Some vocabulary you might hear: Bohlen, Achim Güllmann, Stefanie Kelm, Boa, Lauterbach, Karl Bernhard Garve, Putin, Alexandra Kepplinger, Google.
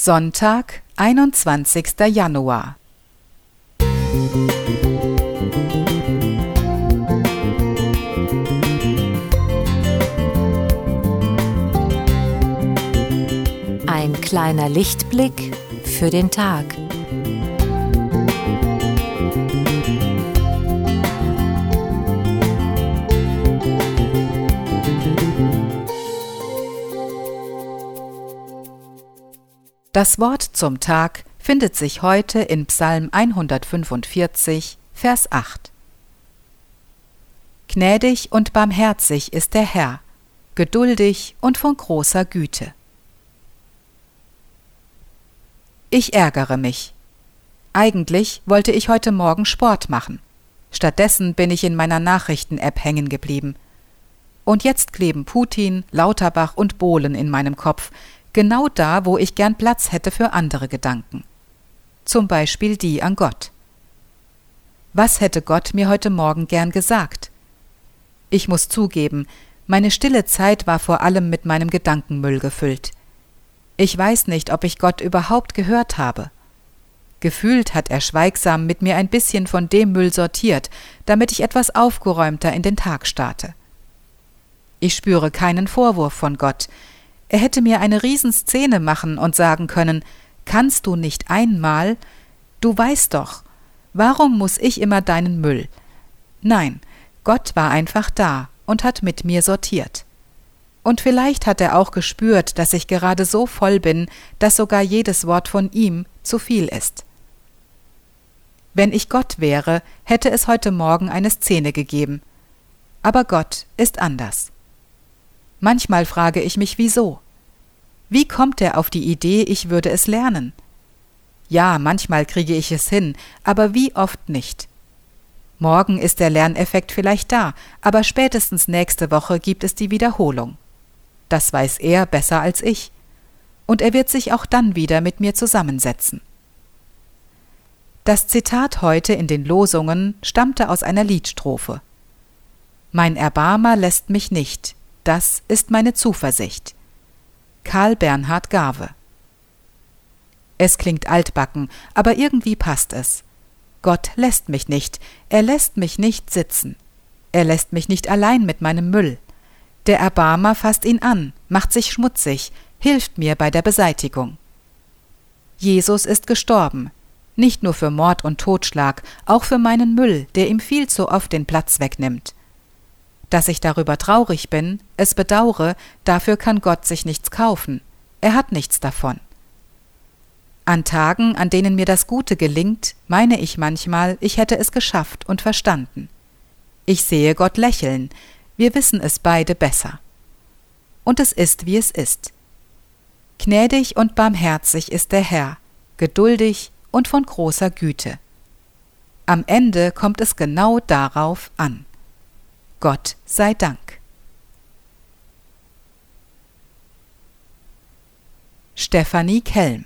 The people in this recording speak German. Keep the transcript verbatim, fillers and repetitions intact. Sonntag, einundzwanzigster Januar. Ein kleiner Lichtblick für den Tag. Das Wort zum Tag findet sich heute in Psalm hundertfünfundvierzig, Vers acht. Gnädig und barmherzig ist der Herr, geduldig und von großer Güte. Ich ärgere mich. Eigentlich wollte ich heute Morgen Sport machen. Stattdessen bin ich in meiner Nachrichten-App hängen geblieben. Und jetzt kleben Putin, Lauterbach und Bohlen in meinem Kopf, genau da, wo ich gern Platz hätte für andere Gedanken. Zum Beispiel die an Gott. Was hätte Gott mir heute Morgen gern gesagt? Ich muss zugeben, meine stille Zeit war vor allem mit meinem Gedankenmüll gefüllt. Ich weiß nicht, ob ich Gott überhaupt gehört habe. Gefühlt hat er schweigsam mit mir ein bisschen von dem Müll sortiert, damit ich etwas aufgeräumter in den Tag starte. Ich spüre keinen Vorwurf von Gott. Er hätte mir eine Riesenszene machen und sagen können: Kannst du nicht einmal? Du weißt doch. Warum muss ich immer deinen Müll? Nein, Gott war einfach da und hat mit mir sortiert. Und vielleicht hat er auch gespürt, dass ich gerade so voll bin, dass sogar jedes Wort von ihm zu viel ist. Wenn ich Gott wäre, hätte es heute Morgen eine Szene gegeben. Aber Gott ist anders. Manchmal frage ich mich, wieso? Wie kommt er auf die Idee, ich würde es lernen? Ja, manchmal kriege ich es hin, aber wie oft nicht. Morgen ist der Lerneffekt vielleicht da, aber spätestens nächste Woche gibt es die Wiederholung. Das weiß er besser als ich. Und er wird sich auch dann wieder mit mir zusammensetzen. Das Zitat heute in den Losungen stammte aus einer Liedstrophe. Mein Erbarmer lässt mich nicht, das ist meine Zuversicht. Karl Bernhard Garve. Es klingt altbacken, aber irgendwie passt es. Gott lässt mich nicht, er lässt mich nicht sitzen. Er lässt mich nicht allein mit meinem Müll. Der Erbarmer fasst ihn an, macht sich schmutzig, hilft mir bei der Beseitigung. Jesus ist gestorben, nicht nur für Mord und Totschlag, auch für meinen Müll, der ihm viel zu oft den Platz wegnimmt. Dass ich darüber traurig bin, es bedauere, dafür kann Gott sich nichts kaufen, er hat nichts davon. An Tagen, an denen mir das Gute gelingt, meine ich manchmal, ich hätte es geschafft und verstanden. Ich sehe Gott lächeln, wir wissen es beide besser. Und es ist, wie es ist. Gnädig und barmherzig ist der Herr, geduldig und von großer Güte. Am Ende kommt es genau darauf an. Gott sei Dank. Stefanie Kelm.